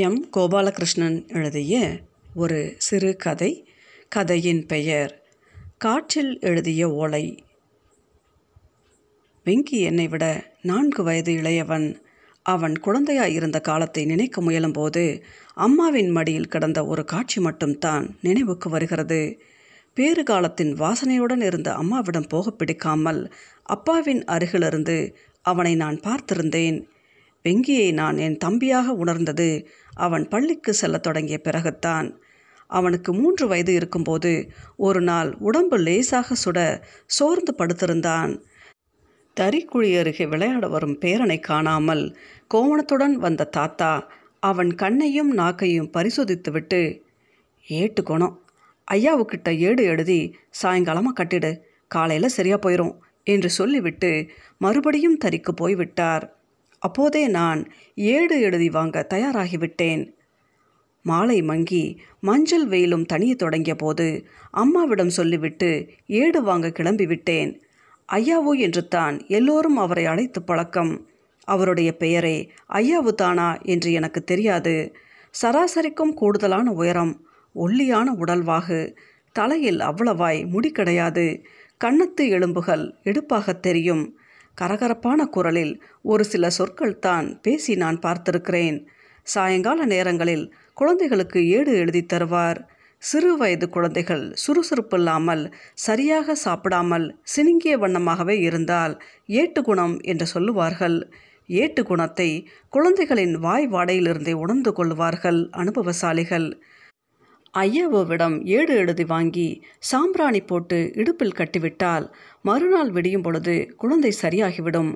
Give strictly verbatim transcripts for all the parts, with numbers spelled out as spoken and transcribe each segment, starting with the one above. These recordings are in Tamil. எம். கோபாலகிருஷ்ணன் எழுதிய ஒரு சிறு கதை. கதையின் பெயர் காற்றில் எழுதிய ஓலை. வெங்கி என்னை விட நான்கு வயது இளையவன். அவன் குழந்தையாய் இருந்த காலத்தை நினைக்க முயலும்போது அம்மாவின் மடியில் கிடந்த ஒரு காட்சி மட்டும்தான் நினைவுக்கு வருகிறது. பேறு காலத்தின் வாசனையுடன் இருந்த அம்மாவிடம் போக பிடிக்காமல் அப்பாவின் அருகிலிருந்து அவனை நான் பார்த்திருந்தேன். வெங்கியை நான் என் தம்பியாக உணர்ந்தது அவன் பள்ளிக்கு செல்ல தொடங்கிய பிறகுத்தான். அவனுக்கு மூன்று வயது இருக்கும்போது ஒரு நாள் உடம்பு லேசாக சுட சோர்ந்து படுத்திருந்தான். தறிக்குழி அருகே விளையாட வரும் பேரனை காணாமல் கோவணத்துடன் வந்த தாத்தா அவன் கண்ணையும் நாக்கையும் பரிசோதித்துவிட்டு, ஏட்டு கோணம் ஐயாவுக்கிட்ட ஏடு எழுதி சாயங்காலமாக கட்டிடு, காலையில் சரியாக போயிடும் என்று சொல்லிவிட்டு மறுபடியும் தறிக்கு போய்விட்டார். அப்போதே நான் ஏடு எழுதி வாங்க தயாராகிவிட்டேன். மாலை மங்கி மஞ்சள் வெயிலும் தனியே தொடங்கிய போது அம்மாவிடம் சொல்லிவிட்டு ஏடு வாங்க கிளம்பிவிட்டேன். ஐயாவு என்று தான் எல்லோரும் அவரை அழைத்து பழக்கம். அவருடைய பெயரே ஐயாவு தானா என்று எனக்கு தெரியாது. சராசரிக்கும் கூடுதலான உயரம், ஒல்லியான உடல்வாகு, தலையில் அவ்வளவாய் முடி கிடையாது, கன்னத்து எலும்புகள் எடுப்பாக தெரியும். கரகரப்பான குரலில் ஒரு சில சொற்கள் தான் பேசி நான் பார்த்திருக்கிறேன். சாயங்கால நேரங்களில் குழந்தைகளுக்கு ஏடு எழுதி தருவார். சிறு வயது குழந்தைகள் சுறுசுறுப்பில்லாமல், சரியாக சாப்பிடாமல், சினுங்கிய வண்ணமாகவே இருந்தால் ஏட்டு குணம் என்று சொல்லுவார்கள். ஏட்டு குணத்தை குழந்தைகளின் வாய் வாடையிலிருந்தே உணர்ந்து கொள்வார்கள் அனுபவசாலிகள். ஐயாவோவிடம் ஏடு எழுதி வாங்கி சாம்பிராணி போட்டு இடுப்பில் கட்டிவிட்டால் மறுநாள் விடியும் பொழுது குழந்தை சரியாகிவிடும்.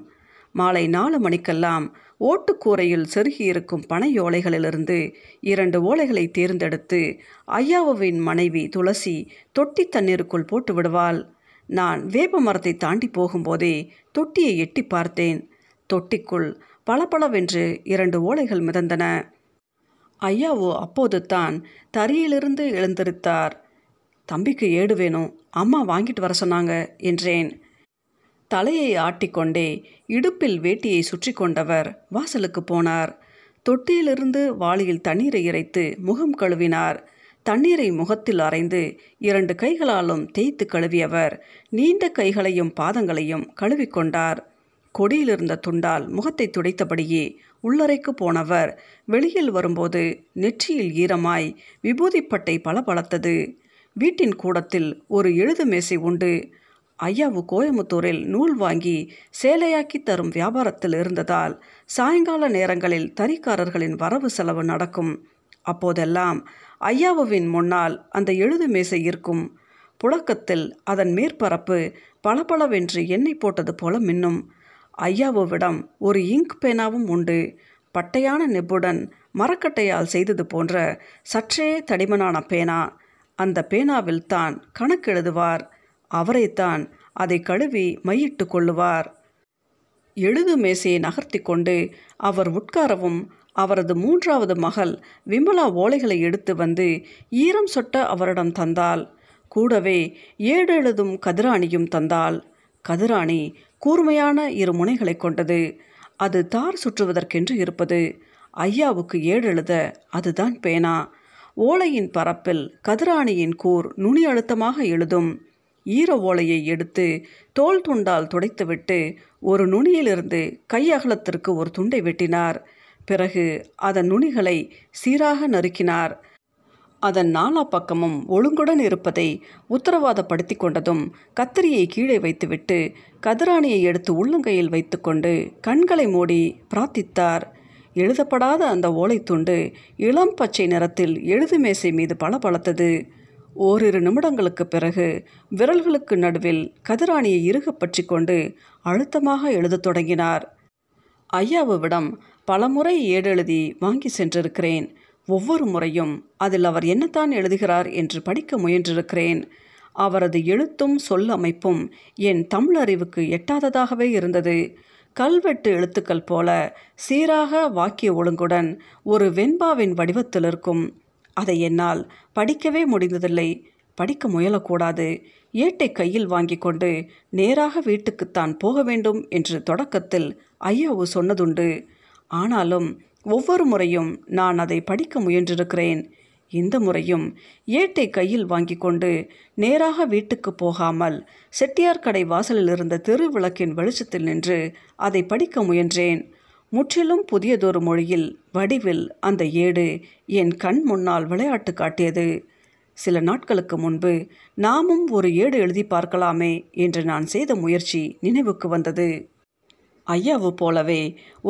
மாலை நாலு மணிக்கெல்லாம் ஓட்டுக்கூரையில் செருகியிருக்கும் பனை ஓலைகளிலிருந்து இரண்டு ஓலைகளை தேர்ந்தெடுத்து ஐயாவோவின் மனைவி துளசி தொட்டி தண்ணீருக்குள் போட்டு விடுவாள். நான் வேப்ப மரத்தை தாண்டி போகும்போதே தொட்டியை எட்டி பார்த்தேன். தொட்டிக்குள் பளபளவென்று இரண்டு ஓலைகள் மிதந்தன. ஐயாவோ அப்போது தான் தறியிலிருந்து எழுந்திருத்தார். தம்பிக்கு ஏடு வேணும், அம்மா வாங்கிட்டு வர சொன்னாங்க என்றேன். தலையை ஆட்டிக்கொண்டே இடுப்பில் வேட்டியை சுற்றி கொண்டவர் வாசலுக்கு போனார். தொட்டியிலிருந்து வாளியில் தண்ணீரை இறைத்து முகம் கழுவினார். தண்ணீரை முகத்தில் அரைந்து இரண்டு கைகளாலும் தேய்த்து கழுவியவர் நீண்ட கைகளையும் பாதங்களையும் கழுவிக்கொண்டார். கொடியிலிருந்த துண்டால் முகத்தை துடைத்தபடியே உள்ளறைக்கு போனவர் வெளியில் வரும்போது நெற்றியில் ஈரமாய் விபூதிப்பட்டை பளபளத்தது. வீட்டின் கூடத்தில் ஒரு எழுது மேசை உண்டு. ஐயாவு கோயமுத்தூரில் நூல் வாங்கி சேலையாக்கி தரும் வியாபாரத்தில் இருந்ததால் சாயங்கால நேரங்களில் தறிக்காரர்களின் வரவு செலவு நடக்கும். அப்போதெல்லாம் ஐயாவுவின் முன்னால் அந்த எழுது மேசை இருக்கும். புழக்கத்தில் அதன் மேற்பரப்பு பளபளவென்று எண்ணெய் போட்டது போல மின்னும். ஐயாவோவிடம் ஒரு இங்க் பேனாவும் உண்டு. பட்டையான நெப்புடன் மரக்கட்டையால் செய்தது போன்ற சற்றே தடிமனான பேனா. அந்த பேனாவில் தான் கணக்கு எழுதுவார். அவரைத்தான் அதை கழுவி மையிட்டு கொள்ளுவார். எழுது மேசையை நகர்த்தி கொண்டு அவர் உட்காரவும் அவரது மூன்றாவது மகள் விமலா ஓலைகளை எடுத்து வந்து ஈரம் சொட்ட அவரிடம் தந்தாள். கூடவே ஏடு எழுதும் கதிராணியும் தந்தாள். கதிராணி கூர்மையான இரு முனைகளை கொண்டது. அது தார் சுற்றுவதற்கென்று இருப்பது. ஐயாவுக்கு ஏடு எழுத அதுதான் பேனா. ஓலையின் பரப்பில் கதிராணியின் கூர் நுனி அழுத்தமாக எழுதும். ஈர ஓலையை எடுத்து தோல் துண்டால் துடைத்துவிட்டு ஒரு நுனியிலிருந்து கை அகலத்திற்கு ஒரு துண்டை வெட்டினார். பிறகு அதன் நுனிகளை சீராக நறுக்கினார். அதன் நாலா பக்கமும் ஒழுங்குடன் இருப்பதை உத்தரவாதப்படுத்தி கொண்டதும் கத்திரியை கீழே வைத்துவிட்டு கதிராணியை எடுத்து உள்ளங்கையில் வைத்து கொண்டு கண்களை மூடி பிரார்த்தித்தார். எழுதப்படாத அந்த ஓலைத்துண்டு இளம் பச்சை நிறத்தில் எழுது மேசை மீது பளபளத்தது. ஓரிரு நிமிடங்களுக்கு பிறகு விரல்களுக்கு நடுவில் கதிராணியை இறுக பற்றி கொண்டு அழுத்தமாக எழுத தொடங்கினார். ஐயாவுவிடம் பலமுறை ஏடெழுதி வாங்கி சென்றிருக்கிறேன். ஒவ்வொரு முறையும் அதில் அவர் என்னத்தான் எழுதுகிறார் என்று படிக்க முயன்றிருக்கிறேன். அவரது எழுத்தும் சொல் அமைப்பும் என் தமிழறிவுக்கு எட்டாததாகவே இருந்தது. கல்வெட்டு எழுத்துக்கள் போல சீராக வாக்கிய ஒழுங்குடன் ஒரு வெண்பாவின் வடிவத்தில் இருக்கும். அதை என்னால் படிக்கவே முடிந்ததில்லை. படிக்க முயலக்கூடாது. ஏட்டை கையில் வாங்கி கொண்டு நேராக வீட்டுக்குத்தான் போக வேண்டும் என்று தொடக்கத்தில் ஐயாவு சொன்னதுண்டு. ஆனாலும் ஒவ்வொரு முறையும் நான் அதை படிக்க முயன்றிருக்கிறேன். இந்த முறையும் ஏட்டை கையில் வாங்கி கொண்டு நேராக வீட்டுக்கு போகாமல் செட்டியார் கடை வாசலில் இருந்த தெரு விளக்கின் வெளிச்சத்தில் நின்று அதை படிக்க முயன்றேன். முற்றிலும் புதியதொரு மொழியில் வடிவில் அந்த ஏடு என் கண் முன்னால் விளையாட்டு காட்டியது. சில நாட்களுக்கு முன்பு நாமும் ஒரு ஏடு எழுதி பார்க்கலாமே என்று நான் செய்த முயற்சி நினைவுக்கு வந்தது. ஐயாவு போலவே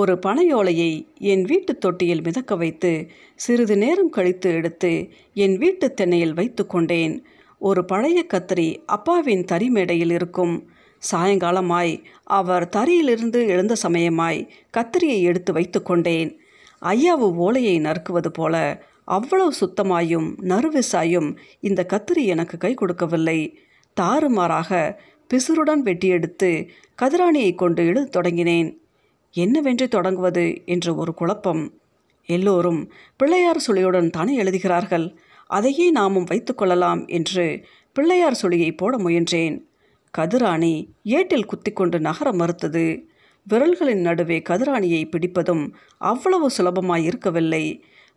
ஒரு பனையோலையை என் வீட்டு தொட்டியில் மிதக்க வைத்து சிறிது நேரம் கழித்து எடுத்து என் வீட்டு தென்னையில் வைத்து கொண்டேன். ஒரு பழைய கத்திரி அப்பாவின் தறி மேடையில் இருக்கும். சாயங்காலமாய் அவர் தறியிலிருந்து எழுந்த சமயமாய் கத்திரியை எடுத்து வைத்து கொண்டேன். ஐயாவு ஓலையை நறுக்குவது போல அவ்வளவு சுத்தமாயும் நறுவிசாயும் இந்த கத்திரி எனக்கு கை கொடுக்கவில்லை. தாறுமாறாக பிசுருடன் வெட்டியெடுத்து கதிராணியை கொண்டு எழுத தொடங்கினேன். என்னவென்று தொடங்குவது என்ற ஒரு குழப்பம். எல்லோரும் பிள்ளையார் சுழியுடன் தானே எழுதுகிறார்கள், அதையே நாமும் வைத்து கொள்ளலாம் என்று பிள்ளையார் சுழியை போட முயன்றேன். கதிராணி ஏட்டில் குத்தி கொண்டு நகர மறுத்தது. விரல்களின் நடுவே கதிராணியை பிடிப்பதும் அவ்வளவு சுலபமாய் இருக்கவில்லை.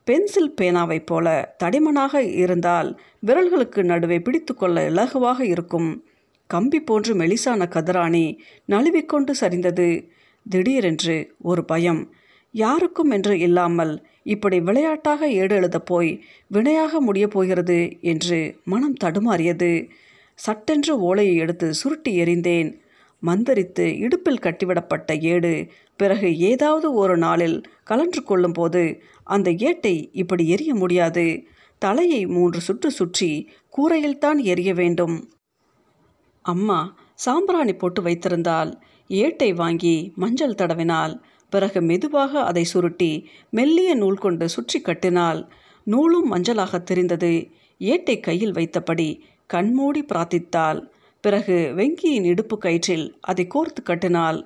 பென்சில் பேனாவைப் போல தடிமனாக இருந்தால் விரல்களுக்கு நடுவே பிடித்து கொள்ள இலகுவாக இருக்கும். கம்பி போன்று மெலிசான கதிராணி நழுவிக்கொண்டு சரிந்தது. திடீரென்று ஒரு பயம். யாருக்கும் என்று இல்லாமல் இப்படி விளையாட்டாக ஏடு எழுத போய் வினையாக முடியப் போகிறது என்று மனம் தடுமாறியது. சட்டென்று ஓலையை எடுத்து சுருட்டி எறிந்தேன். மந்தரித்து இடுப்பில் கட்டிவிடப்பட்ட ஏடு பிறகு ஏதாவது ஒரு நாளில் கலன்று கொள்ளும் போது அந்த ஏட்டை இப்படி எரிய முடியாது. தலையை மூன்று சுற்று சுற்றி கூரையில்தான் எரிய வேண்டும். அம்மா சாம்பிராணி போட்டு வைத்திருந்தால் ஏட்டை வாங்கி மஞ்சள் தடவினாள். பிறகு மெதுவாக அதை சுருட்டி மெல்லிய நூல் கொண்டு சுற்றி கட்டினாள். நூலும் மஞ்சளாக தெரிந்தது. ஏட்டை கையில் வைத்தபடி கண்மூடி பிரார்த்தித்தாள். பிறகு வெங்கியின் இடுப்பு கயிற்றில் அதை கோர்த்து கட்டினாள்.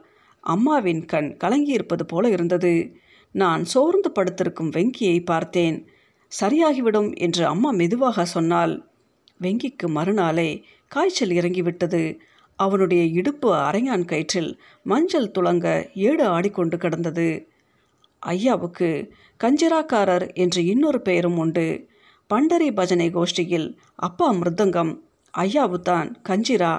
அம்மாவின் கண் கலங்கியிருப்பது போல இருந்தது. நான் சோர்ந்து படுத்திருக்கும் வெங்கியை பார்த்தேன். சரியாகிவிடும் என்று அம்மா மெதுவாக சொன்னாள். வெங்கிக்கு மறுநாளே காய்ச்சல் இறங்கிவிட்டது. அவனுடைய இடுப்பு அரையான் கயிற்றில் மஞ்சள் துளங்க ஏடு ஆடிக்கொண்டு கிடந்தது. ஐயாவுக்கு கஞ்சிராக்காரர் என்று இன்னொரு பெயரும் உண்டு. பண்டரி பஜனை கோஷ்டியில் அப்பா மிருதங்கம், ஐயாவுத்தான் கஞ்சிரா.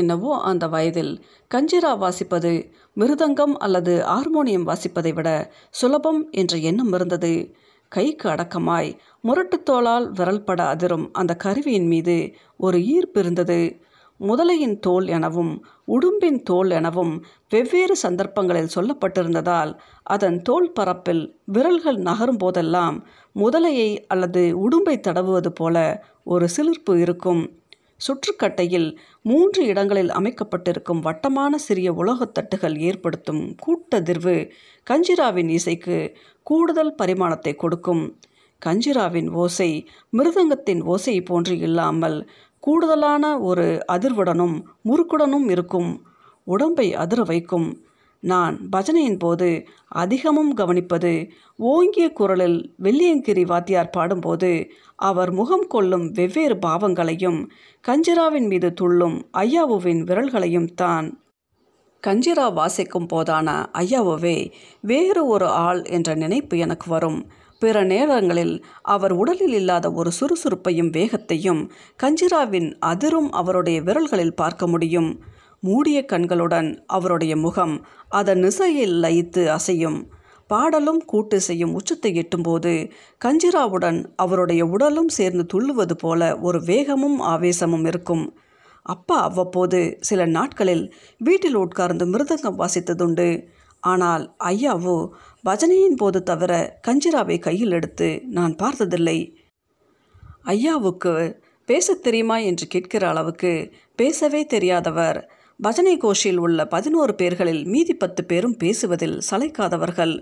என்னவோ அந்த வயதில் கஞ்சிரா வாசிப்பது மிருதங்கம் அல்லது ஹார்மோனியம் வாசிப்பதை விட சுலபம் என்ற எண்ணம் இருந்தது. கைக்கு அடக்கமாய் முரட்டுத்தோளால் விரல் பட அதிரும் அந்த கருவியின் மீது ஒரு ஈர்ப்பு இருந்தது. முதலையின் தோல் எனவும் உடும்பின் தோல் எனவும் வெவ்வேறு சந்தர்ப்பங்களில் சொல்லப்பட்டிருந்ததால் அதன் தோல் பரப்பில் விரல்கள் நகரும் போதெல்லாம் முதலையை அல்லது உடும்பை தடவுவது போல ஒரு சிலிர்ப்பு இருக்கும். சுற்றுக்கட்டையில் மூன்று இடங்களில் அமைக்கப்பட்டிருக்கும் வட்டமான சிறிய உலோகத்தட்டுகள் ஏற்படுத்தும் கூட்டதிர்வு கஞ்சிராவின் இசைக்கு கூடுதல் பரிமாணத்தை கொடுக்கும். கஞ்சிராவின் ஓசை மிருதங்கத்தின் ஓசை போன்று இல்லாமல் கூடுதலான ஒரு அதிர்வுடனும் முறுக்குடனும் இருக்கும். உடம்பை அதிர வைக்கும். நான் பஜனையின் போது அதிகமும் கவனிப்பது ஓங்கிய குரலில் வெள்ளியங்கிரி வாத்தியார் பாடும்போது அவர் முகம் கொள்ளும் வெவ்வேறு பாவங்களையும் கஞ்சிராவின் மீது துள்ளும் ஐயாவுவின் விரல்களையும் தான். கஞ்சிரா வாசிக்கும் போதான ஐயாவுவே வேறு ஒரு ஆள் என்ற நினைப்பு எனக்கு வரும். பிற நேரங்களில் அவர் உடலில் இல்லாத ஒரு சுறுசுறுப்பையும் வேகத்தையும் கஞ்சிராவின் அதிரும் அவருடைய விரல்களில் பார்க்க முடியும். மூடிய கண்களுடன் அவருடைய முகம் அதன் இசையில் லயித்து அசையும். பாடலும் கூட்டிசையும் உச்சத்தை எட்டும்போது கஞ்சிராவுடன் அவருடைய உடலும் சேர்ந்து துள்ளுவது போல ஒரு வேகமும் ஆவேசமும் இருக்கும். அப்பா அவ்வப்போது சில நாட்களில் வீட்டில் உட்கார்ந்து மிருதங்கம் வாசித்ததுண்டு. ஆனால் ஐயாவோ பஜனையின் போது தவிர கஞ்சிராவை கையில் எடுத்து நான் பார்த்ததில்லை. ஐயாவுக்கு பேசத் தெரியுமா என்று கேட்கிற அளவுக்கு பேசவே தெரியாதவர். பஜனை கோஷில் உள்ள பதினோரு பேர்களில் மீதி பத்து பேரும் பேசுவதில் சளைக்காதவர்கள்.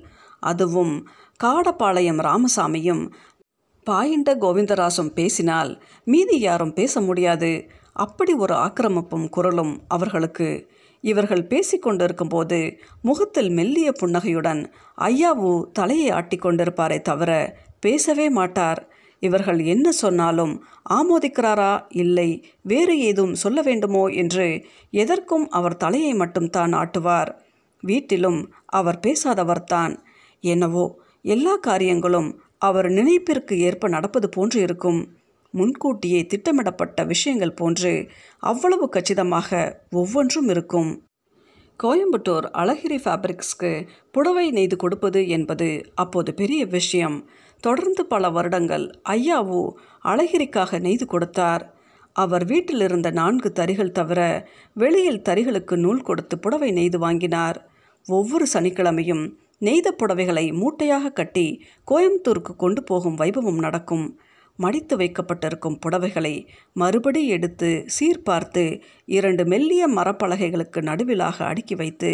அதுவும் காடப்பாளையம் ராமசாமியும் பாயிண்ட கோவிந்தராசும் பேசினால் மீதி யாரும் பேச முடியாது. அப்படி ஒரு ஆக்கிரமிப்பும் குரலும் அவர்களுக்கு. இவர்கள் பேசிக்கொண்டிருக்கும் போது முகத்தில் மெல்லிய புன்னகையுடன் ஐயாவு தலையை ஆட்டி கொண்டிருப்பாரே தவிர பேசவே மாட்டார். இவர்கள் என்ன சொன்னாலும் ஆமோதிக்கிறாரா இல்லை வேறு ஏதும் சொல்ல வேண்டுமோ என்று எதற்கும் அவர் தலையை மட்டும் தான் ஆட்டுவார். வீட்டிலும் அவர் பேசாதவர்தான். என்னவோ எல்லா காரியங்களும் அவர் நினைப்பிற்கு ஏற்ப நடப்பது போன்று இருக்கும். முன்கூட்டியே திட்டமிடப்பட்ட விஷயங்கள் போன்று அவ்வளவு கச்சிதமாக ஒவ்வொன்றும் இருக்கும். கோயம்புத்தூர் அழகிரி ஃபேப்ரிக்ஸ்க்கு புடவை நெய்து கொடுப்பது என்பது அப்போது பெரிய விஷயம். தொடர்ந்து பல வருடங்கள் ஐயாவு அழகிரிக்காக நெய்து கொடுத்தார். அவர் வீட்டிலிருந்த நான்கு தறிகள் தவிர வெளியில் தறிகளுக்கு நூல் கொடுத்து புடவை நெய்து வாங்கினார். ஒவ்வொரு சனிக்கிழமையும் நெய்த புடவைகளை மூட்டையாக கட்டி கோயம்புத்தூருக்கு கொண்டு போகும் வைபவம் நடக்கும். மடித்து வைக்கப்பட்டிருக்கும் புடவைகளை மறுபடி எடுத்து சீர்பார்த்து இரண்டு மெல்லிய மரப்பலகைகளுக்கு நடுவிலாக அடுக்கி வைத்து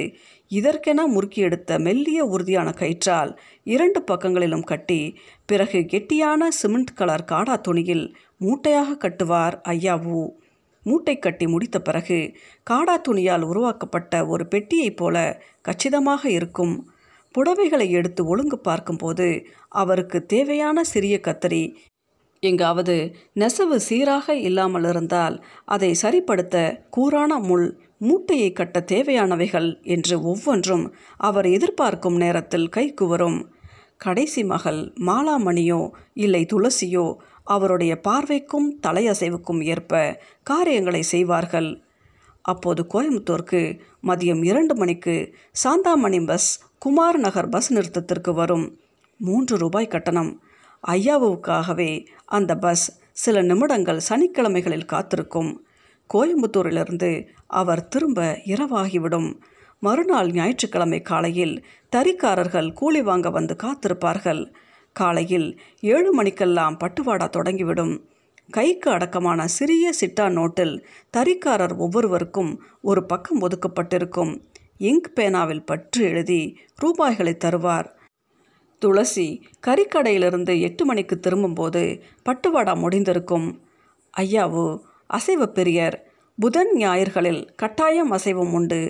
இதற்கென முறுக்கி எடுத்த மெல்லிய உறுதியான கயிற்றால் இரண்டு பக்கங்களிலும் கட்டி பிறகு கெட்டியான சிமெண்ட் கலர் காடா துணியில் மூட்டையாக கட்டுவார் ஐயாவு. மூட்டை கட்டி முடித்த பிறகு காடா துணியால் உருவாக்கப்பட்ட ஒரு பெட்டியைப் போல கச்சிதமாக இருக்கும். புடவைகளை எடுத்து ஒழுங்கு பார்க்கும்போது அவருக்கு தேவையான சிறிய கத்தரி எங்காவது நெசவு சீராக இல்லாமல் இருந்தால் அதை சரிப்படுத்த கூரான முள், மூட்டையை கட்ட தேவையானவைகள் என்று ஒவ்வொன்றும் அவர் எதிர்பார்க்கும் நேரத்தில் கைக்கு வரும். கடைசி மகள் மாலாமணியோ இல்லை துளசியோ அவருடைய பார்வைக்கும் தலையசைவுக்கும் ஏற்ப காரியங்களை செய்வார்கள். அப்போது கோயம்புத்தூருக்கு மதியம் இரண்டு மணிக்கு சாந்தாமணி பஸ் குமார் நகர் பஸ் நிறுத்தத்திற்கு வரும். மூன்று ரூபாய் கட்டணம். ஐயாவுக்காகவே அந்த பஸ் சில நிமிடங்கள் சனிக்கிழமைகளில் காத்திருக்கும். கோயம்புத்தூரிலிருந்து அவர் திரும்ப இரவாகிவிடும். மறுநாள் ஞாயிற்றுக்கிழமை காலையில் தறிக்காரர்கள் கூலி வாங்க வந்து காத்திருப்பார்கள். காலையில் ஏழு மணிக்கெல்லாம் பட்டுவாடா தொடங்கிவிடும். கைக்கு அடக்கமான சிறிய சிட்டா நோட்டில் தறிக்காரர் ஒவ்வொருவருக்கும் ஒரு பக்கம் ஒதுக்கப்பட்டிருக்கும். இங்க் பேனாவில் பற்று எழுதி ரூபாய்களை தருவார். துளசி கறிக்கடையிலிருந்து எட்டு மணிக்கு திரும்பும்போது பட்டுவாடா முடிந்திருக்கும். ஐயாவு அசைவ பெரியர். புதன் ஞாயிற்களில் கட்டாயம் அசைவம் உண்டு.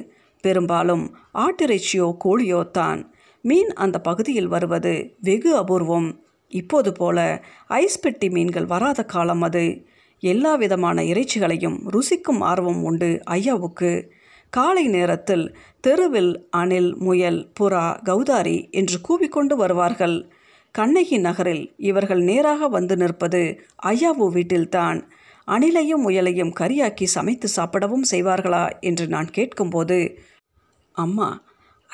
பெரும்பாலும் ஆட்டிறைச்சியோ கோழியோ தான். மீன் அந்த பகுதியில் வருவது வெகு அபூர்வம். இப்போது போல ஐஸ் பெட்டி மீன்கள் வராத காலம் அது. எல்லா விதமான இறைச்சிகளையும் ருசிக்கும் ஆர்வம் உண்டு ஐயாவுக்கு. காலை நேரத்தில் தெருவில் அணில், முயல், புறா, கௌதாரி என்று கூவிக்கொண்டு வருவார்கள். கண்ணகி நகரில் இவர்கள் நேராக வந்து நிற்பது ஐயாவு வீட்டில்தான். அணிலையும் முயலையும் கறியாக்கி சமைத்து சாப்பிடவும் செய்வார்களா என்று நான் கேட்கும்போது, அம்மா,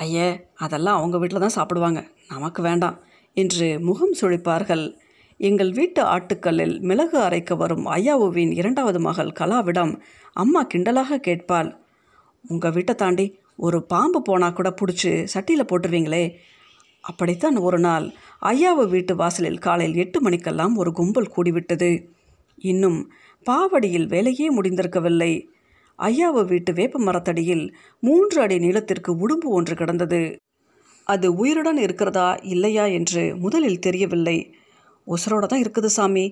ஐயே அதெல்லாம் அவங்க வீட்டில் தான் சாப்பிடுவாங்க, நமக்கு வேண்டாம் என்று முகம் சுழிப்பார்கள். எங்கள் வீட்டு ஆட்டுக்கல்லில் மிளகு அரைக்க வரும் ஐயாவுவின் இரண்டாவது மகள் கலாவிடம் அம்மா கிண்டலாக கேட்பாள், உங்கள் வீட்டை தாண்டி ஒரு பாம்பு போனால் கூட பிடிச்சி சட்டியில் போட்டுருவீங்களே. அப்படித்தான் ஒரு நாள் ஐயாவு வீட்டு வாசலில் காலையில் எட்டு மணிக்கெல்லாம் ஒரு கும்பல் கூடிவிட்டது. இன்னும் பாவடியில் வேலையே முடிந்திருக்கவில்லை. ஐயாவு வீட்டு வேப்ப மரத்தடியில் மூன்று அடி நீளத்திற்கு உடும்பு ஒன்று கிடந்தது. அது உயிருடன் இருக்கிறதா இல்லையா என்று முதலில் தெரியவில்லை. உசுரோடு தான் இருக்குது சாமி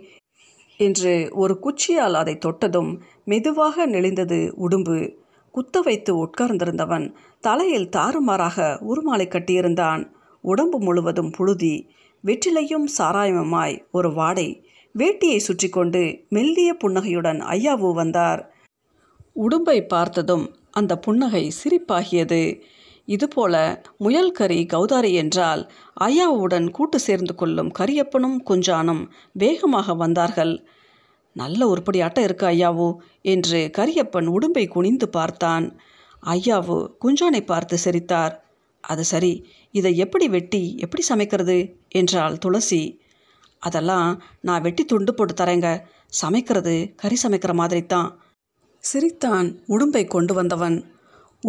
என்று ஒரு குச்சியால் அதை தொட்டதும் மெதுவாக நெளிந்தது உடும்பு. குத்த வைத்து உட்கார்ந்திருந்தவன் தலையில் தாறுமாறாக உருமாலை கட்டியிருந்தான். உடம்பு முழுவதும் புழுதி, வெற்றிலையும் சாராயமுமாய் ஒரு வாடை. வேட்டியை சுற்றி கொண்டு மெல்லிய புன்னகையுடன் ஐயாவு வந்தார். உடும்பை பார்த்ததும் அந்த புன்னகை சிரிப்பாகியது. இதுபோல முயல்கறி, கௌதாரி என்றால் ஐயாவுடன் கூட்டு சேர்ந்து கொள்ளும் கரியப்பனும் குஞ்சானும் வேகமாக வந்தார்கள். நல்ல உருப்படியாட்ட இருக்கு ஐயாவு என்று கரியப்பன் உடும்பை குனிந்து பார்த்தான். ஐயாவு குஞ்சானை பார்த்து சிரித்தார். அது சரி, இதை எப்படி வெட்டி எப்படி சமைக்கிறது என்றாள் துளசி. அதெல்லாம் நான் வெட்டி துண்டு போட்டு தரேங்க, சமைக்கிறது கறி சமைக்கிற மாதிரி தான் சிரித்தான் உடும்பை கொண்டு வந்தவன்.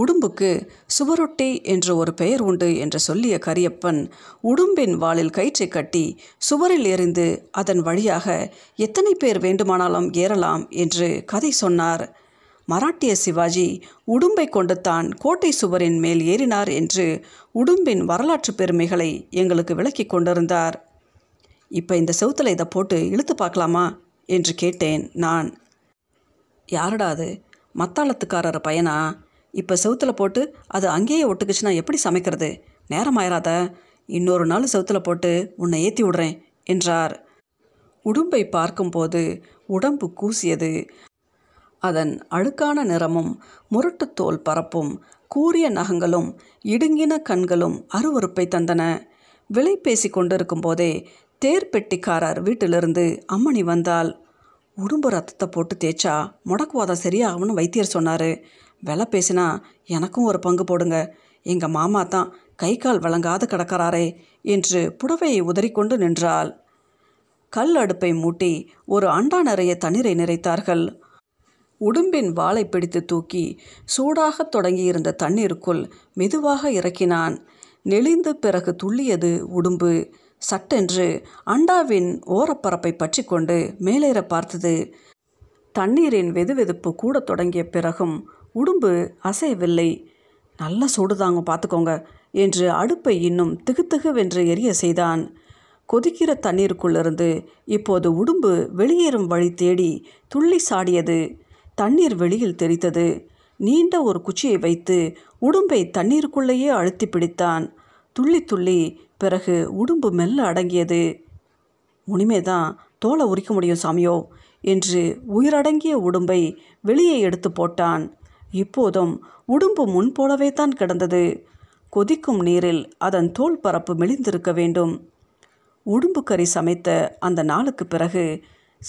உடும்புக்கு சுவரொட்டி என்று ஒரு பெயர் உண்டு என்று சொல்லிய கரியப்பன் உடும்பின் வாளில் கயிற்றை கட்டி சுவரில் எறிந்து அதன் வழியாக எத்தனை பேர் வேண்டுமானாலும் ஏறலாம் என்று கதை சொன்னார். மராட்டிய சிவாஜி உடும்பை கொண்டு தான் கோட்டை சுவரின் மேல் ஏறினார் என்று உடும்பின் வரலாற்று பெருமைகளை எங்களுக்கு விளக்கி கொண்டிருந்தார். இப்போ இந்த செவுத்தில் இதை போட்டு இழுத்து பார்க்கலாமா என்று கேட்டேன் நான். யாரடாது மத்தாளத்துக்காரர் பையனா? இப்போ செவுத்தில் போட்டு அது அங்கேயே ஒட்டுக்குச்சுன்னா எப்படி சமைக்கிறது? நேரமாயிராத, இன்னொரு நாள் செவுத்தில் போட்டு உன்னை ஏற்றி விடுறேன் என்றார். உடும்பை பார்க்கும்போது உடம்பு கூசியது. அதன் அழுக்கான நிறமும் முரட்டுத்தோல் பரப்பும் கூரிய நகங்களும் இடுங்கின கண்களும் அருவருப்பை தந்தன. விலை பேசி கொண்டிருக்கும் போதே தேர்பெட்டிக்காரர் வீட்டிலிருந்து அம்மணி வந்தால். உடம்பு ரத்தத்தை போட்டு தேய்ச்சா முடக்குவாதம் சரியாகும்னு வைத்தியர் சொன்னார். விலை பேசினா எனக்கும் ஒரு பங்கு போடுங்க, எங்கள் மாமா தான் கை கால் வழங்காது கிடக்கிறாரே என்று புடவையை உதறிக்கொண்டு நின்றாள். கல் அடுப்பை மூட்டி ஒரு அண்டா நிறைய தண்ணீரை நிறைத்தார்கள். உடும்பின் வாளை பிடித்து தூக்கி சூடாக தொடங்கியிருந்த தண்ணீருக்குள் மெதுவாக இறக்கினான். நெளிந்து பிறகு துள்ளியது உடும்பு. சட்டென்று அண்டாவின் ஓரப்பரப்பை பற்றி கொண்டு மேலேற பார்த்தது. தண்ணீரின் வெதுவெதுப்பு கூட தொடங்கிய பிறகும் உடும்பு அசையவில்லை. நல்ல சூடுதாங்க, பார்த்துக்கோங்க என்று அடுப்பை இன்னும் திகுத்துகுவென்று எரிய செய்தான். கொதிக்கிற தண்ணீருக்குள்ளிருந்து இப்போது உடும்பு வெளியேறும் வழி தேடி துள்ளி சாடியது. தண்ணீர் வெளியில் தெரித்தது. நீண்ட ஒரு குச்சியை வைத்து உடும்பை தண்ணீருக்குள்ளேயே அழுத்தி பிடித்தான். துள்ளி துள்ளி பிறகு உடும்பு மெல்ல அடங்கியது. முனிமேதான் தோலை உரிக்க முடியும் சாமியோ என்று உயிரடங்கிய உடும்பை வெளியே எடுத்து போட்டான். இப்போதும் உடும்பு முன்போலவே தான் கிடந்தது. கொதிக்கும் நீரில் அதன் தோல் பரப்பு மெலிந்திருக்க வேண்டும். உடும்பு கறி சமைத்த அந்த நாளுக்கு பிறகு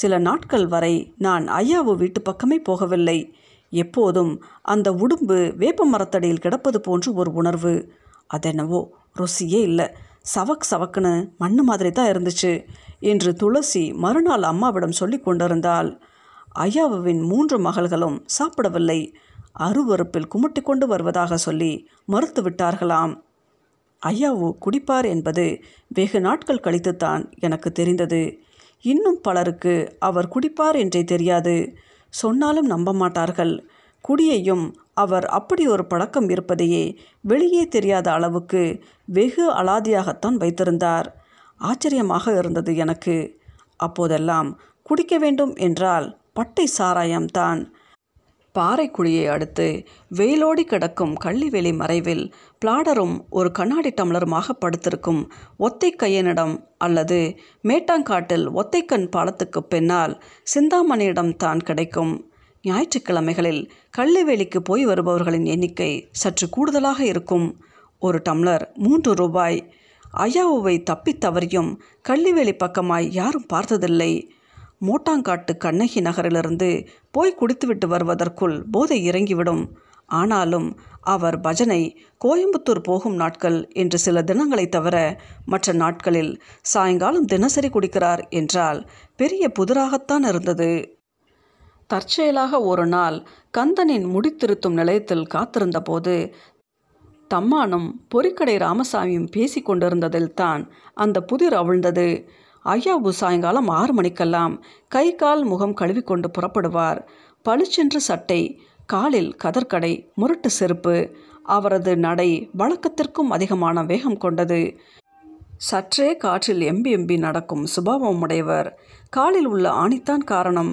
சில நாட்கள் வரை நான் ஐயாவு வீட்டு பக்கமே போகவில்லை. எப்போதும் அந்த உடும்பு வேப்ப மரத்தடியில் கிடப்பது போன்று ஒரு உணர்வு. அதென்னவோ ருசியே இல்லை, சவக் சவக்குன்னு மண்ணு மாதிரி தான் இருந்துச்சு என்று துளசி மறுநாள் அம்மாவிடம் சொல்லி கொண்டிருந்தாள். ஐயாவுவின் மூன்று மகள்களும் சாப்பிடவில்லை, அருவறுப்பில் குமட்டி கொண்டு வருவதாக சொல்லி மறுத்து விட்டார்களாம். ஐயாவு குடிப்பார் என்பது வெகு நாட்கள் கழித்துத்தான் எனக்கு தெரிந்தது. இன்னும் பலருக்கு அவர் குடிப்பார் என்றே தெரியாது, சொன்னாலும் நம்ப மாட்டார்கள். குடியையும் அவர் அப்படி ஒரு பழக்கம் இருப்பதையே வெளியே தெரியாத அளவுக்கு வெகு அலாதியாகத்தான் வைத்திருந்தார். ஆச்சரியமாக இருந்தது எனக்கு. அப்போதெல்லாம் குடிக்க வேண்டும் என்றால் பட்டை சாராயம்தான். பாறைக்குழியை அடுத்து வெயிலோடி கிடக்கும் கள்ளிவேலி மறைவில் பிளாடரும் ஒரு கண்ணாடி டம்ளருமாக படுத்திருக்கும் ஒத்தை கையனிடம் அல்லது மேட்டாங்காட்டில் ஒத்தைக்கண் பாலத்துக்கு பின்னால் சிந்தாமணியிடம் தான் கிடைக்கும். ஞாயிற்றுக்கிழமைகளில் கள்ளிவேலிக்கு போய் வருபவர்களின் எண்ணிக்கை சற்று கூடுதலாக இருக்கும். ஒரு டம்ளர் மூன்று ரூபாய். ஐயாவுவை தப்பி தவறியும் கள்ளிவேலி பக்கமாய் யாரும் பார்த்ததில்லை. மோட்டாங்காட்டு கண்ணகி நகரிலிருந்து போய் குடித்துவிட்டு வருவதற்குள் போதை இறங்கிவிடும். ஆனாலும் அவர் பஜனை கோயம்புத்தூர் போகும் நாட்கள் என்று சில தினங்களை தவிர மற்ற நாட்களில் சாயங்காலம் தினசரி குடிக்கிறார் என்றால் பெரிய புதிராகத்தான் இருந்தது. தற்செயலாக ஒரு நாள் கந்தனின் முடித்திருத்தும் நிலையத்தில் காத்திருந்த போது தம்மானும் பொறிக்கடை ராமசாமியும் பேசி கொண்டிருந்ததில் தான் அந்த புதிர் அவிழ்ந்தது. ஐயாவு சாயங்காலம் ஆறு மணிக்கெல்லாம் கை கால் முகம் கழுவிக்கொண்டு புறப்படுவார். பளிச்சென்று சட்டை, காலில் கதர்கடை, முரட்டு செருப்பு. அவரது நடை வழக்கத்திற்கும் அதிகமான வேகம் கொண்டது. சற்றே காற்றில் எம்பி எம்பி நடக்கும் சுபாவம் உடையவர். காலில் உள்ள ஆணித்தான் காரணம்.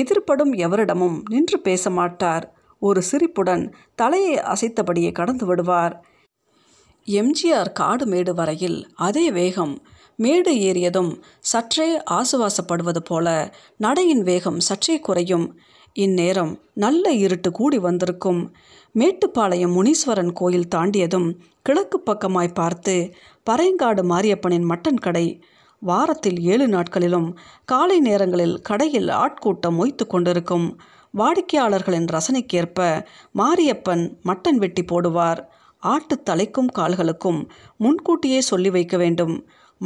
எதிர்படும் எவரிடமும் நின்று பேச மாட்டார். ஒரு சிரிப்புடன் தலையை அசைத்தபடியே கடந்து விடுவார். எம்ஜிஆர் காடு மேடு வரையில் அதே வேகம். மேடு ஏறியதும் சற்றே ஆசுவாசப்படுவது போல நடையின் வேகம் சற்றே குறையும். இந்நேரம் நல்ல இருட்டு கூடி வந்திருக்கும். மேட்டுப்பாளையம் முனீஸ்வரன் கோயில் தாண்டியதும் கிழக்கு பக்கமாய் பார்த்து பறைங்காடு மாரியப்பனின் மட்டன் கடை. வாரத்தில் ஏழு நாட்களிலும் காலை நேரங்களில் கடையில் ஆட்கூட்டம் மொய்த்து கொண்டிருக்கும். வாடிக்கையாளர்களின் ரசனைக்கேற்ப மாரியப்பன் மட்டன் வெட்டி போடுவார். ஆட்டு தலைக்கும் கால்களுக்கும் முன்கூட்டியே சொல்லி வைக்க வேண்டும்.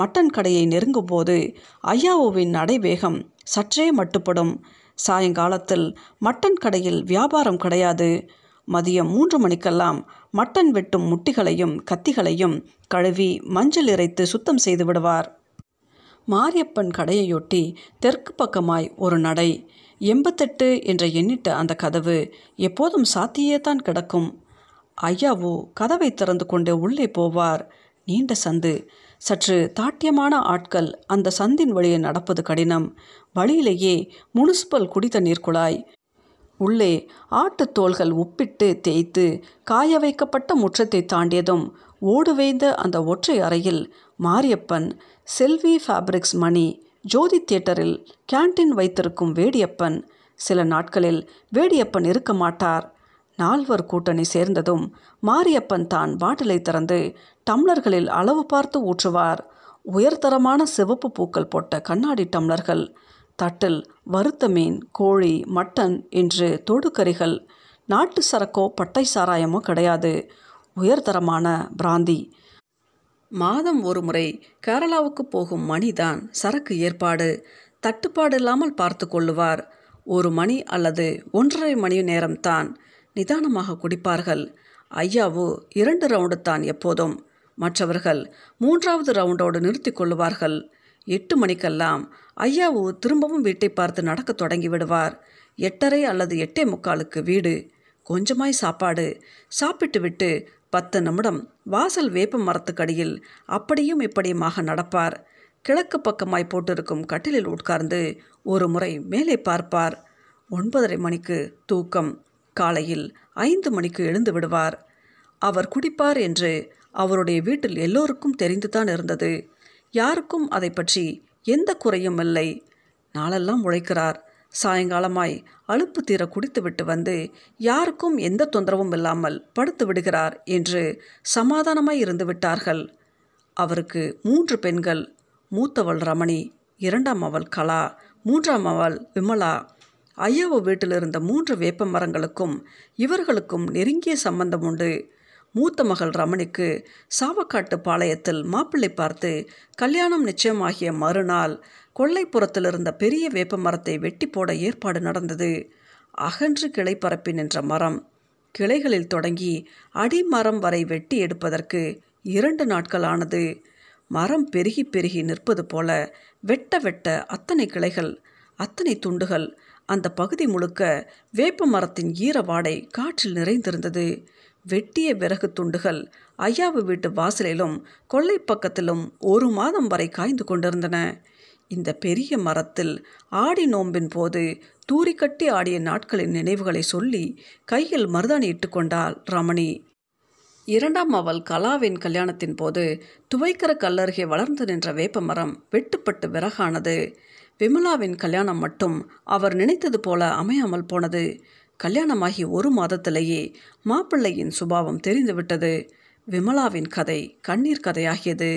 மட்டன் கடையை நெருங்கும் போது ஐயாவுவின் நடைவேகம் சற்றே மட்டுப்படும். சாயங்காலத்தில் மட்டன் கடையில் வியாபாரம் கிடையாது. மதியம் மூன்று மணிக்கெல்லாம் மட்டன் வெட்டும் முட்டிகளையும் கத்திகளையும் கழுவி மஞ்சள் இறைத்து சுத்தம் செய்து விடுவார். மாரியப்பன் கடையையொட்டி தெற்கு பக்கமாய் ஒரு நடை. எண்பத்தெட்டு என்ற எண்ணிட்ட அந்த கதவு எப்போதும் சாத்தியே தான் கிடக்கும். ஐயாவு கதவை திறந்து கொண்டு உள்ளே போவார். நீண்ட சந்து. சற்று தாட்டியமான ஆட்கள் அந்த சந்தின் வழியே நடப்பது கடினம். வழியிலேயே முனிசிபல் குடிதண்ணீர் குழாய். உள்ளே ஆட்டு தோள்கள் உப்பிட்டு தேய்த்து காய வைக்கப்பட்ட முற்றத்தை தாண்டியதும் ஓடுவேந்த அந்த ஒற்றை அறையில் மாரியப்பன், செல்வி ஃபேப்ரிக்ஸ் மணி ஜோதி தியேட்டரில் கேன்டீன் வைத்திருக்கும் வேடியப்பன். சில நாட்களில் வேடியப்பன் இருக்க மாட்டார். நால்வர் கூட்டணி சேர்ந்ததும் மாரியப்பன் தான் பாட்டிலை திறந்து டம்ளர்களில் அளவு பார்த்து ஊற்றுவார். உயர்தரமான சிவப்பு பூக்கள் போட்ட கண்ணாடி டம்ளர்கள், தட்டில் வறுத்த மீன், கோழி, மட்டன் என்று தொடுக்கறிகள். நாட்டு சரக்கோ பட்டை சாராயமோ கிடையாது, உயர்தரமான பிராந்தி. மாதம் ஒரு முறை கேரளாவுக்கு போகும் மணிதான் சரக்கு ஏற்பாடு. தட்டுப்பாடு இல்லாமல் பார்த்து கொள்ளுவார். ஒரு மணி அல்லது ஒன்றரை மணி நேரம்தான் நிதானமாக குடிப்பார்கள். ஐயாவு இரண்டு ரவுண்டு தான் எப்போதும், மற்றவர்கள் மூன்றாவது ரவுண்டோடு நிறுத்தி கொள்ளுவார்கள். எட்டு மணிக்கெல்லாம் ஐயாவு திரும்பவும் வீட்டை பார்த்து நடக்க தொடங்கி விடுவார். எட்டரை அல்லது எட்டே முக்காலுக்கு வீடு. கொஞ்சமாய் சாப்பாடு சாப்பிட்டு விட்டு பத்து நிமிடம் வாசல் வேப்ப மரத்துக்கடியில் அப்படியும் இப்படியுமாக நடப்பார். கிழக்கு பக்கமாய் போட்டிருக்கும் கட்டிலில் உட்கார்ந்து ஒரு முறை மேலே பார்ப்பார். ஒன்பதரை மணிக்கு தூக்கம். காலையில் ஐந்து மணிக்கு எழுந்து விடுவார். அவர் குடிப்பார் என்று அவருடைய வீட்டில் எல்லோருக்கும் தெரிந்துதான் இருந்தது. யாருக்கும் அதை பற்றி எந்த குறையும் இல்லை. நாளெல்லாம் உழைக்கிறார். சாயங்காலமாய் அலுப்பு தீர குடித்துவிட்டு வந்து யாருக்கும் எந்த தொந்தரவும் இல்லாமல் படுத்து விடுகிறார் என்று சமாதானமாய் இருந்து விட்டார்கள். அவருக்கு மூன்று பெண்கள். மூத்தவள் ரமணி, இரண்டாம் அவள் கலா, மூன்றாம் அவள் விமலா. ஐயாவு வீட்டில் இருந்த மூன்று வேப்ப மரங்களுக்கும் இவர்களுக்கும் நெருங்கிய சம்பந்தம் உண்டு. மூத்த மகள் ரமணிக்கு சாவக்காட்டு பாளையத்தில் மாப்பிள்ளை பார்த்து கல்யாணம் நிச்சயமாகிய மறுநாள் கொள்ளைப்புறத்தில் இருந்த பெரிய வேப்ப மரத்தை வெட்டி போட ஏற்பாடு நடந்தது. அகன்று கிளை பரப்பி நின்ற மரம். கிளைகளில் தொடங்கி அடிமரம் வரை வெட்டி எடுப்பதற்கு இரண்டு நாட்கள் ஆனது. மரம் பெருகி பெருகி நிற்பது போல வெட்ட வெட்ட அத்தனை கிளைகள், அத்தனை துண்டுகள். அந்த பகுதி முழுக்க வேப்ப மரத்தின் ஈர வாடை காற்றில் நிறைந்திருந்தது. வெட்டிய விறகு துண்டுகள் ஐயாவு வீட்டு வாசலிலும் கொள்ளை பக்கத்திலும் ஒரு மாதம் வரை காய்ந்து கொண்டிருந்தன. இந்த பெரிய மரத்தில் ஆடி நோம்பின் போது தூரிக்கட்டி ஆடிய நாட்களின் நினைவுகளை சொல்லி கையில் மருதாணி இட்டு கொண்டாள் ரமணி. இரண்டாம் அவள் கலாவின் கல்யாணத்தின் போது துவைக்கர கல்லருகே வளர்ந்து நின்ற வேப்ப மரம் வெட்டுப்பட்டு விறகானது. விமலாவின் கல்யாணம் மட்டும் அவர் நினைத்தது போல அமையாமல் போனது. கல்யாணமாகி ஒரு மாதத்திலேயே மாப்பிள்ளையின் சுபாவம் தெரிந்துவிட்டது. விமலாவின் கதை கண்ணீர் கதையாகியது.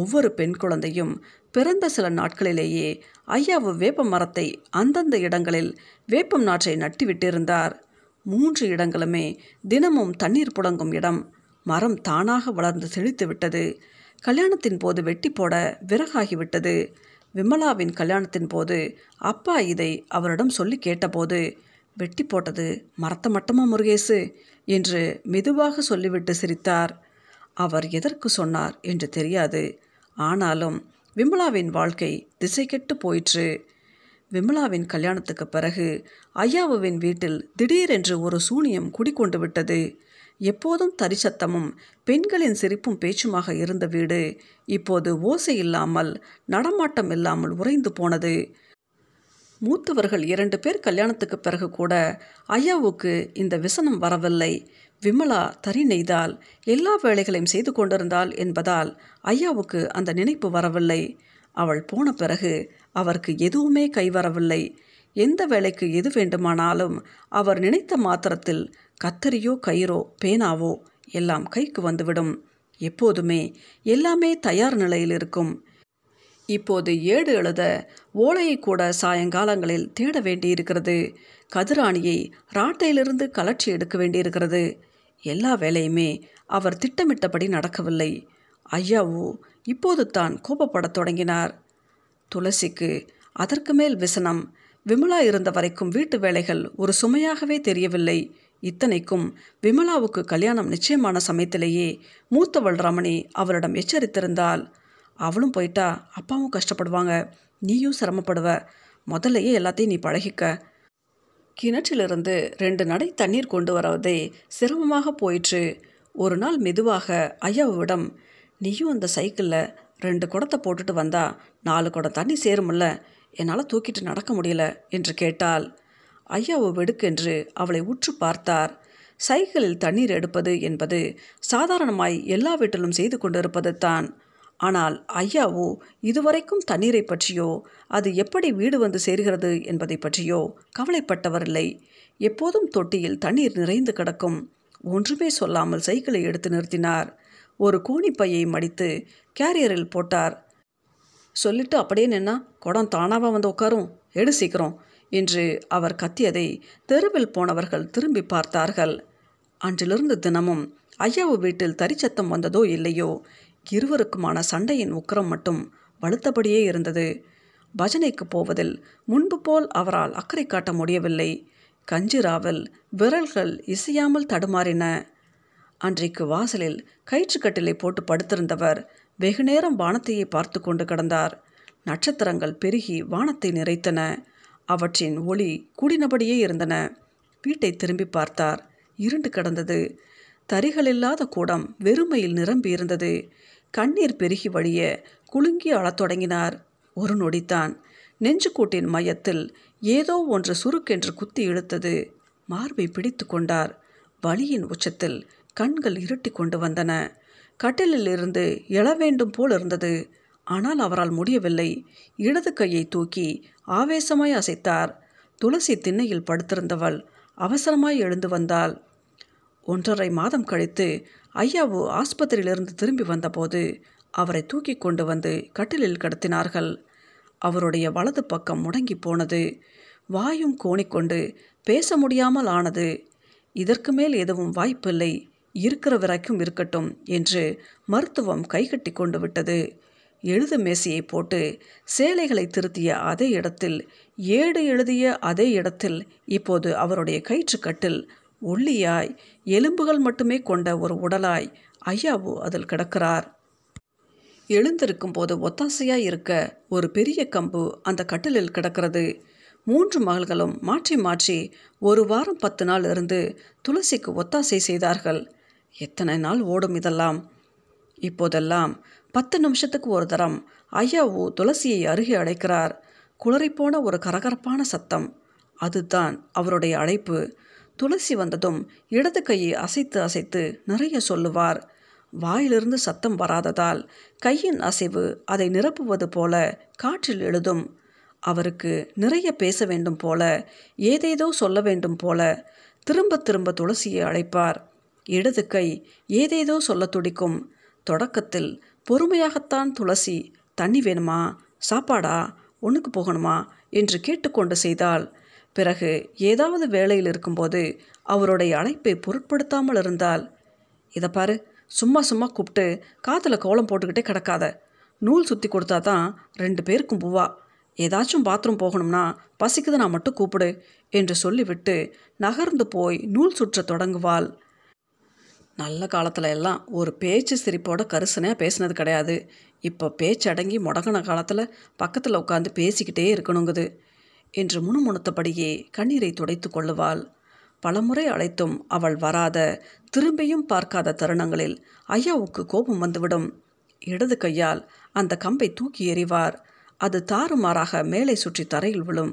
ஒவ்வொரு பெண் குழந்தையும் பிறந்த சில நாட்களிலேயே ஐயாவு வேப்ப மரத்தை அந்தந்த இடங்களில் வேப்பம் நாற்றை நட்டிவிட்டிருந்தார். மூன்று இடங்களுமே தினமும் தண்ணீர் புடங்கும் இடம். மரம் தானாக வளர்ந்து செழித்து விட்டது. கல்யாணத்தின் போது வெட்டி போட விறகாகிவிட்டது. விமலாவின் கல்யாணத்தின் போது அப்பா இதை அவரிடம் சொல்லி கேட்டபோது, வெட்டி போட்டது மரத்த மட்டமா முருகேசு என்று மெதுவாக சொல்லிவிட்டு சிரித்தார். அவர் எதற்கு சொன்னார் என்று தெரியாது. ஆனாலும் விமலாவின் வாழ்க்கை திசை கெட்டு போயிற்று. விமலாவின் கல்யாணத்துக்கு பிறகு ஐயாவுவின் வீட்டில் திடீரென்று ஒரு சூனியம் குடிக்கொண்டு விட்டது. எப்போதும் தரிசத்தமும் பெண்களின் சிரிப்பும் பேச்சுமாக இருந்த வீடு இப்போது ஓசை இல்லாமல், நடமாட்டம் இல்லாமல் உறைந்து போனது. மூத்தவர்கள் இரண்டு பேர் கல்யாணத்துக்கு பிறகு கூட ஐயாவுக்கு இந்த விசனம் வரவில்லை. விமலா தறி நெய்தால் எல்லா வேலைகளையும் செய்து கொண்டிருந்தாள் என்பதால் ஐயாவுக்கு அந்த நினைப்பு வரவில்லை. அவள் போன பிறகு அவருக்கு எதுவுமே கைவரவில்லை. எந்த வேலைக்கு எது வேண்டுமானாலும் அவர் நினைத்த மாத்திரத்தில் கத்தரியோ கயிறோ பேனாவோ எல்லாம் கைக்கு வந்துவிடும். எப்போதுமே எல்லாமே தயார் நிலையில் இருக்கும். இப்போது ஏடு எழுத ஓலையை கூட சாயங்காலங்களில் தேட வேண்டியிருக்கிறது. கதிராணியை ராட்டையிலிருந்து கலற்றி எடுக்க வேண்டியிருக்கிறது. எல்லா வேலையுமே அவர் திட்டமிட்டபடி நடக்கவில்லை. ஐயாவோ இப்போது தான் கோபப்படத் தொடங்கினார். துளசிக்கு அதற்கு மேல் விசனம். விமலா இருந்த வரைக்கும் வீட்டு வேலைகள் ஒரு சுமையாகவே தெரியவில்லை. இத்தனைக்கும் விமலாவுக்கு கல்யாணம் நிச்சயமான சமயத்திலேயே மூத்தவள் ரமணி அவரிடம் எச்சரித்திருந்தாள். அவளும் போயிட்டா அப்பாவும் கஷ்டப்படுவாங்க, நீயும் சிரமப்படுவ, முதல்லையே எல்லாத்தையும் நீ பழகிக்க. கிணற்றிலிருந்து ரெண்டு நடை தண்ணீர் கொண்டு வரவதே சிரமமாக போயிற்று. ஒரு நாள் மெதுவாக ஐயாவிடம், நீயும் அந்த சைக்கிளில் ரெண்டு குடத்தை போட்டுட்டு வந்தா நாலு குடம் தண்ணி சேருமில்ல, என்னால் தூக்கிட்டு நடக்க முடியல என்று கேட்டாள். ஐயாவு வெடுக்கென்று அவளை உற்று பார்த்தார். சைக்கிளில் தண்ணீர் எடுப்பது என்பது சாதாரணமாய் எல்லா வீட்டிலும் செய்து கொண்டிருப்பது தான். ஆனால் ஐயாவோ இதுவரைக்கும் தண்ணீரை பற்றியோ அது எப்படி வீடு வந்து சேர்கிறது என்பதை பற்றியோ கவலைப்பட்டவரில்லை. எப்போதும் தொட்டியில் தண்ணீர் நிறைந்து கிடக்கும். ஒன்றுமே சொல்லாமல் சைக்கிளை எடுத்து நிறுத்தினார். ஒரு கோணிப்பையை மடித்து கேரியரில் போட்டார். சொல்லிட்டு அப்படியே நின்னா குடம் தானாவாக வந்து உட்காரும், எடு சீக்கிரம் என்று அவர் கத்தியதை தெருவில் போனவர்கள் திரும்பி பார்த்தார்கள். அன்றிலிருந்து தினமும் ஐயாவு வீட்டில் தரிச்சத்தம் வந்ததோ இல்லையோ, இருவருக்குமான சண்டையின் உக்கிரம் மட்டும் வலுத்தபடியே இருந்தது. பஜனைக்கு போவதில் முன்பு போல் அவரால் அக்கறை காட்ட முடியவில்லை. கஞ்சிராவில் விரல்கள் இசையாமல் தடுமாறின. அன்றைக்கு வாசலில் கயிற்றுக்கட்டிலை போட்டு படுத்திருந்தவர் வெகுநேரம் வானத்தையே பார்த்து கொண்டு கிடந்தார். நட்சத்திரங்கள் பெருகி வானத்தை நிறைத்தன. அவற்றின் ஒளி கூடினபடியே இருந்தன. வீட்டை திரும்பி பார்த்தார். இருண்டு கிடந்தது. தரிகளில்லாத கூடம் வெறுமையில் நிரம்பி இருந்தது. கண்ணீர் பெருகி வழிய குலுங்கி அழத் தொடங்கினார். ஒரு நொடித்தான். நெஞ்சுக்கூட்டின் மையத்தில் ஏதோ ஒன்று சுருக்கென்று குத்தி இழுத்தது. மார்பை பிடித்து கொண்டார். வலியின் உச்சத்தில் கண்கள் இருட்டி கொண்டு வந்தன. கட்டிலில் இருந்து எழ வேண்டும் போல் இருந்தது. ஆனால் அவரால் முடியவில்லை. இடது கையை தூக்கி ஆவேசமாய் அசைத்தார். துளசி திண்ணையில் படுத்திருந்தவள் அவசரமாய் எழுந்து வந்தாள். ஒன்றரை மாதம் கழித்து ஐயாவு ஆஸ்பத்திரியிலிருந்து திரும்பி வந்தபோது அவரை தூக்கி கொண்டு வந்து கட்டிலில் கடத்தினார்கள். அவருடைய வலது பக்கம் முடங்கி போனது. வாயும் கோணிக்கொண்டு பேச முடியாமல் ஆனது. இதற்கு மேல் எதுவும் வாய்ப்பில்லை, இருக்கிற வரைக்கும் இருக்கட்டும் என்று மருத்துவம் கைகட்டி கொண்டு விட்டது. எழுது மேசையை போட்டு சேலைகளை திருத்திய அதே இடத்தில், ஏடு எழுதிய அதே இடத்தில் இப்போது அவருடைய கயிற்றுக்கட்டில் ஒல்லியாய் எலும்புகள் மட்டுமே கொண்ட ஒரு உடலாய் ஐயாவு அதில் கிடக்கிறார். எழுந்திருக்கும் போது ஒத்தாசையாய் இருக்க ஒரு பெரிய கம்பு அந்த கட்டிலில் கிடக்கிறது. மூன்று மகள்களும் மாற்றி மாற்றி ஒரு வாரம் பத்து நாள் இருந்து துளசிக்கு ஒத்தாசை செய்தார்கள். எத்தனை நாள் ஓடும் இதெல்லாம்? இப்போதெல்லாம் பத்து நிமிஷத்துக்கு ஒரு தரம் ஐயாவு துளசியை அருகே அழைக்கிறார். குளறிப்போன ஒரு கரகரப்பான சத்தம். அதுதான் அவருடைய அழைப்பு. துளசி வந்ததும் இடது கையை அசைத்து அசைத்து நிறைய சொல்லுவார். வாயிலிருந்து சத்தம் வராததால் கையின் அசைவு அதை நிரப்புவது போல காற்றில் எழுதும். அவருக்கு நிறைய பேச வேண்டும் போல, ஏதேதோ சொல்ல வேண்டும் போல திரும்ப திரும்ப துளசியை அழைப்பார். இடது கை ஏதேதோ சொல்ல துடிக்கும். தொடக்கத்தில் பொறுமையாகத்தான் துளசி தண்ணி வேணுமா, சாப்பாடா, ஒன்றுக்கு போகணுமா என்று கேட்டுக்கொண்டு செய்தாள். பிறகு ஏதாவது வேலையில் இருக்கும்போது அவருடைய அழைப்பை பொருட்படுத்தாமல் இருந்தால், இதை பாரு, சும்மா சும்மா கூப்பிட்டு காதில் கோலம் போட்டுக்கிட்டே கிடக்காத, நூல் சுற்றி கொடுத்தா தான் ரெண்டு பேருக்கும் பூவா, ஏதாச்சும் பாத்ரூம் போகணும்னா பசிக்குது நான் மட்டும் கூப்பிடு என்று சொல்லிவிட்டு நகர்ந்து போய் நூல் சுற்ற தொடங்குவாள். நல்ல காலத்தில் எல்லாம் ஒரு பேச்சு சிரிப்போட கரிசனையாக பேசினது கிடையாது. இப்போ பேச்சடங்கி முடங்கின காலத்தில் பக்கத்தில் உட்காந்து பேசிக்கிட்டே இருக்கணுங்குது என்று முணுமுணுத்தபடியே கண்ணீரை துடைத்து கொள்ளுவாள். பலமுறை அழைத்தும் அவள் வராத, திரும்பியும் பார்க்காத தருணங்களில் ஐயாவுக்கு கோபம் வந்துவிடும். இடது கையால் அந்த கம்பை தூக்கி எறிவார். அது தாறுமாறாக மேலே சுற்றி தரையில் விழும்.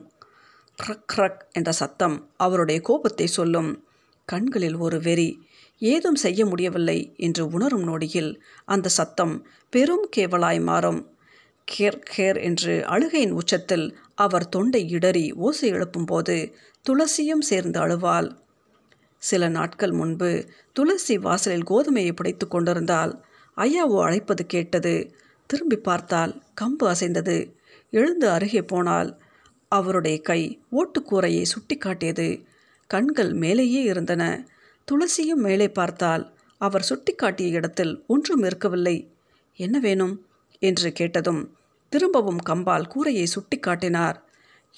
க்ரக் க்ரக் என்ற சத்தம் அவருடைய கோபத்தை சொல்லும். கண்களில் ஒரு வெறி. ஏதும் செய்ய முடியவில்லை என்று உணரும் நொடியில் அந்த சத்தம் பெரும் கேவலாய் மாறும். கேர் கேர் என்று அழுகையின் உச்சத்தில் அவர் தொண்டை இடறி ஓசை எழுப்பும்போது துளசியும் சேர்ந்து அழுவாள். சில நாட்கள் முன்பு துளசி வாசலில் கோதுமையை பிடித்து கொண்டிருந்தாள். ஐயாவோ அழைப்பது கேட்டது. திரும்பி பார்த்தால் கம்பு அசைந்தது. எழுந்து அருகே போனால் அவருடைய கை ஓட்டுக்கூரையை சுட்டி காட்டியது. கண்கள் மேலேயே இருந்தன. துளசியும் மேலே பார்த்தால் அவர் சுட்டி காட்டிய இடத்தில் ஒன்றும் இருக்கவில்லை. என்ன வேணும் என்று கேட்டதும் திரும்பவும் கம்பால் கூரையை சுட்டி காட்டினார்.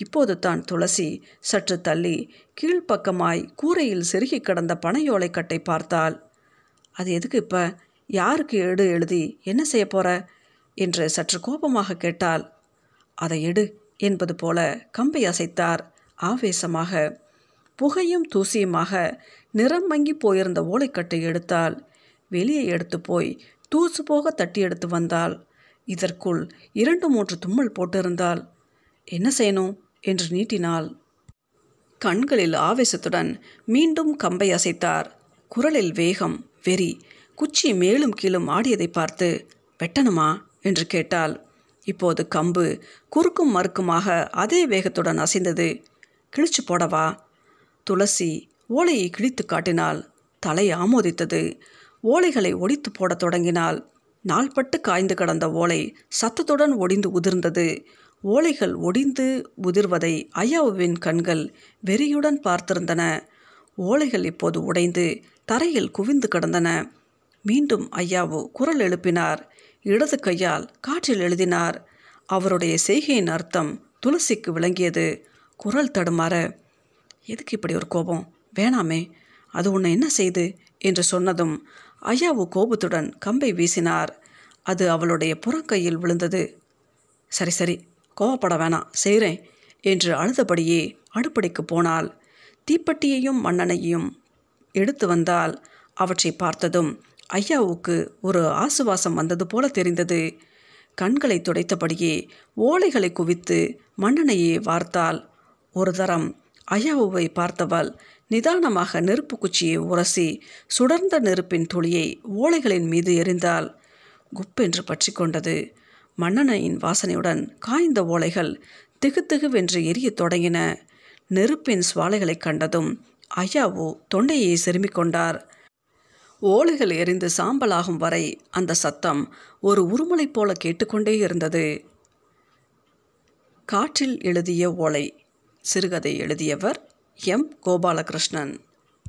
இப்போது தான் துளசி சற்று தள்ளி கீழ்ப்பக்கமாய் கூரையில் செருகி கிடந்த பனையோலைக்கட்டை பார்த்தாள். அது எதுக்கு இப்போ, யாருக்கு எடு எழுதி என்ன செய்ய போகிற என்று சற்று கோபமாக கேட்டாள். அதை எடு என்பது போல கம்பை அசைத்தார் ஆவேசமாக. புகையும் தூசியுமாக நிறம் மங்கி போயிருந்த ஓலைக்கட்டை எடுத்தாள். வெளியே எடுத்து போய் தூசு போக தட்டி எடுத்து வந்தாள். இதற்குள் இரண்டு மூன்று தும்மல் போட்டிருந்தாள். என்ன செய்யணும் என்று நீட்டினாள். கண்களில் ஆவேசத்துடன் மீண்டும் கம்பை அசைத்தார். குரலில் வேகம், வெறி. குச்சி மேலும் கீழும் ஆடியதை பார்த்து, வெட்டணுமா என்று கேட்டாள். இப்போது கம்பு குறுக்கும் மறுக்குமாக அதே வேகத்துடன் அசைந்தது. கிழிச்சு போடவா? துளசி ஓலையை கிழித்து காட்டினாள். தலை ஆமோதித்தது. ஓலைகளை ஒடித்து போடத் தொடங்கினாள். நாள்பட்டு காய்ந்து கடந்த ஓலை சத்தத்துடன் ஒடிந்து உதிர்ந்தது. ஓலைகள் ஒடிந்து உதிர்வதை ஐயாவுவின் கண்கள் வெறியுடன் பார்த்திருந்தன. ஓலைகள் இப்போது உடைந்து தரையில் குவிந்து கிடந்தன. மீண்டும் ஐயாவு குரல் எழுப்பினார். இடது கையால் காற்றில் எழுதினார். அவருடைய செய்கையின் அர்த்தம் துளசிக்கு விளங்கியது. குரல் தடுமாற, எதுக்கு இப்படி ஒரு கோபம்? வேணாமே, அது உன்னை என்ன செய்து என்று சொன்னதும் ஐயாவு கோபத்துடன் கம்பை வீசினார். அது அவளுடைய புறக்கையில் விழுந்தது. சரி சரி, கோவப்பட வேணாம், செய்கிறேன் என்று அழுதபடியே அடுப்படிக்கு போனாள். தீப்பெட்டியையும் மண்ணெண்ணையும் எடுத்து வந்தால் அவற்றை பார்த்ததும் ஐயாவுக்கு ஒரு ஆசுவாசம் வந்தது போல தெரிந்தது. கண்களை துடைத்தபடியே ஓலைகளை குவித்து மண்ணெண்ணையை வார்த்தாள். ஒரு தரம் ஐயாவுவை பார்த்தவள் நிதானமாக நெருப்பு குச்சியை உரசி சுடர்ந்த நெருப்பின் துளியை ஓலைகளின் மீது எறிந்தாள். குப்பென்று பற்றி கொண்டது. மண்ணெண்ணையின் வாசனையுடன் காய்ந்த ஓலைகள் திகு திகுவென்று எரிய தொடங்கின. நெருப்பின் சுவாலைகளை கண்டதும் ஐயாவு தொண்டையை செருமிக் கொண்டார். ஓலைகள் எரிந்து சாம்பலாகும் வரை அந்த சத்தம் ஒரு உருமலை போல கேட்டுக்கொண்டே இருந்தது. காற்றில் எழுதிய ஓலை சிறுகதை எழுதியவர் எம் கோபாலகிருஷ்ணன்.